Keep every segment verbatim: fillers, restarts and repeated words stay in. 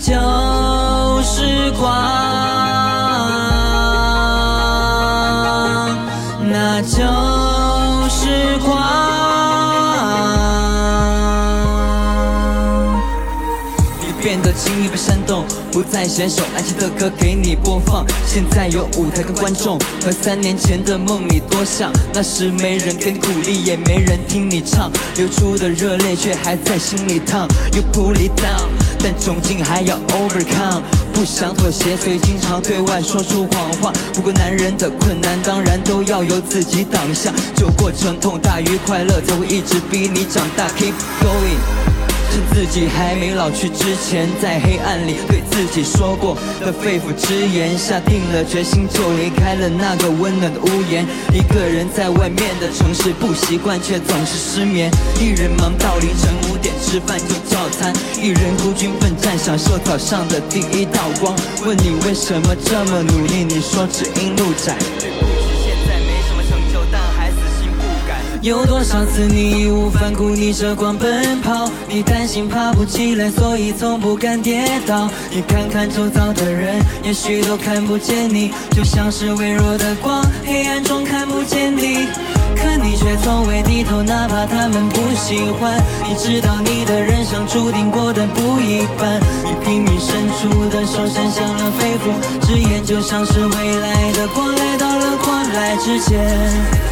就是光，那就是光。变得轻易被煽动，不再选手，安静的歌给你播放。现在有舞台跟观众，和三年前的梦你多像。那时没人给你鼓励，也没人听你唱，流出的热泪却还在心里烫。You pull it down， 但窘境还要 overcome。不想妥协，所以经常对外说出谎话。不过男人的困难，当然都要由自己挡下。酒过程痛大于快乐，才会一直逼你长大。Keep going。趁自己还没老去之前，在黑暗里对自己说过的肺腑之言，下定了决心就离开了那个温暖的屋檐。一个人在外面的城市不习惯，却总是失眠。一人忙到凌晨五点，吃饭就叫餐。一人孤军奋战，享受早上的第一道光。问你为什么这么努力，你说只因路窄。有多少次你义无反顾逆着光奔跑，你担心爬不起来，所以从不敢跌倒。你看看周遭的人，也许都看不见你，就像是微弱的光，黑暗中看不见你。可你却从未低头，哪怕他们不喜欢。你知道你的人生注定过得不一般，你拼命伸出的手伸向了肺腑之言，就像是未来的光来到了光来之前。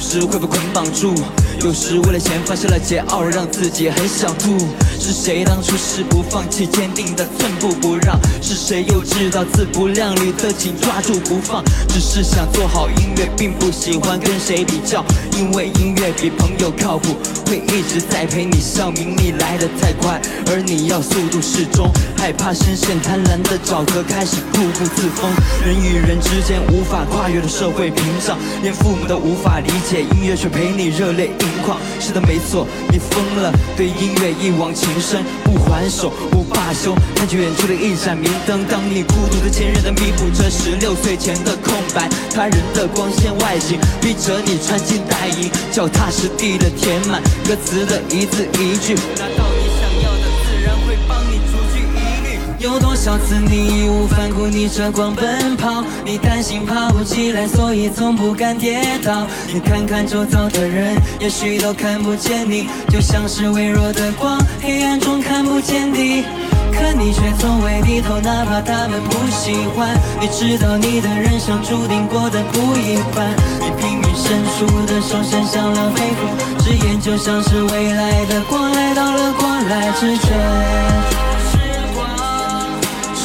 有时会被捆绑住，有时为了钱放下了桀骜，让自己很想吐。是谁当初誓不放弃，坚定的寸步不让？是谁又知道自不量力的紧抓住不放？只是想做好音乐，并不喜欢跟谁比较，因为音乐比朋友靠谱，会一直在陪你笑。明你来得太快，而你要速度适中，害怕深陷贪婪的沼泽，开始固步自封。人与人之间无法跨越的社会屏障，连父母都无法理解，音乐却陪你热泪盈眶。是的，没错，你疯了，对音乐一往情深，不还手，不罢休。看着远处的一盏明灯，当你孤独的坚韧地弥补着十六岁前的空白。他人的光鲜外形逼着你穿金戴银，脚踏实地的填满歌词的一字一句，拿到你想要的自然会帮你除去疑虑。有多少次你义无反顾逆着光奔跑，你担心爬不起来，所以从不敢跌倒。你看看周遭的人，也许都看不见你，就像是微弱的光，黑暗中看不见你。可你却从未低头，哪怕他们不喜欢。你知道你的人生注定过得不一般，你拼命伸出的手伸向了肺腑之言，就像是未来的光来到了光来之前。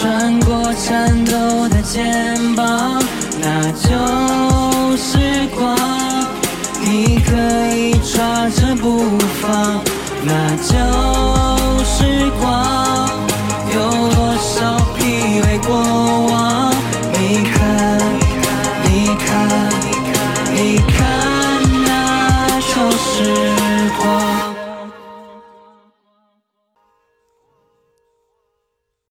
穿过颤抖的肩膀，那就是光。你可以抓着不放，那就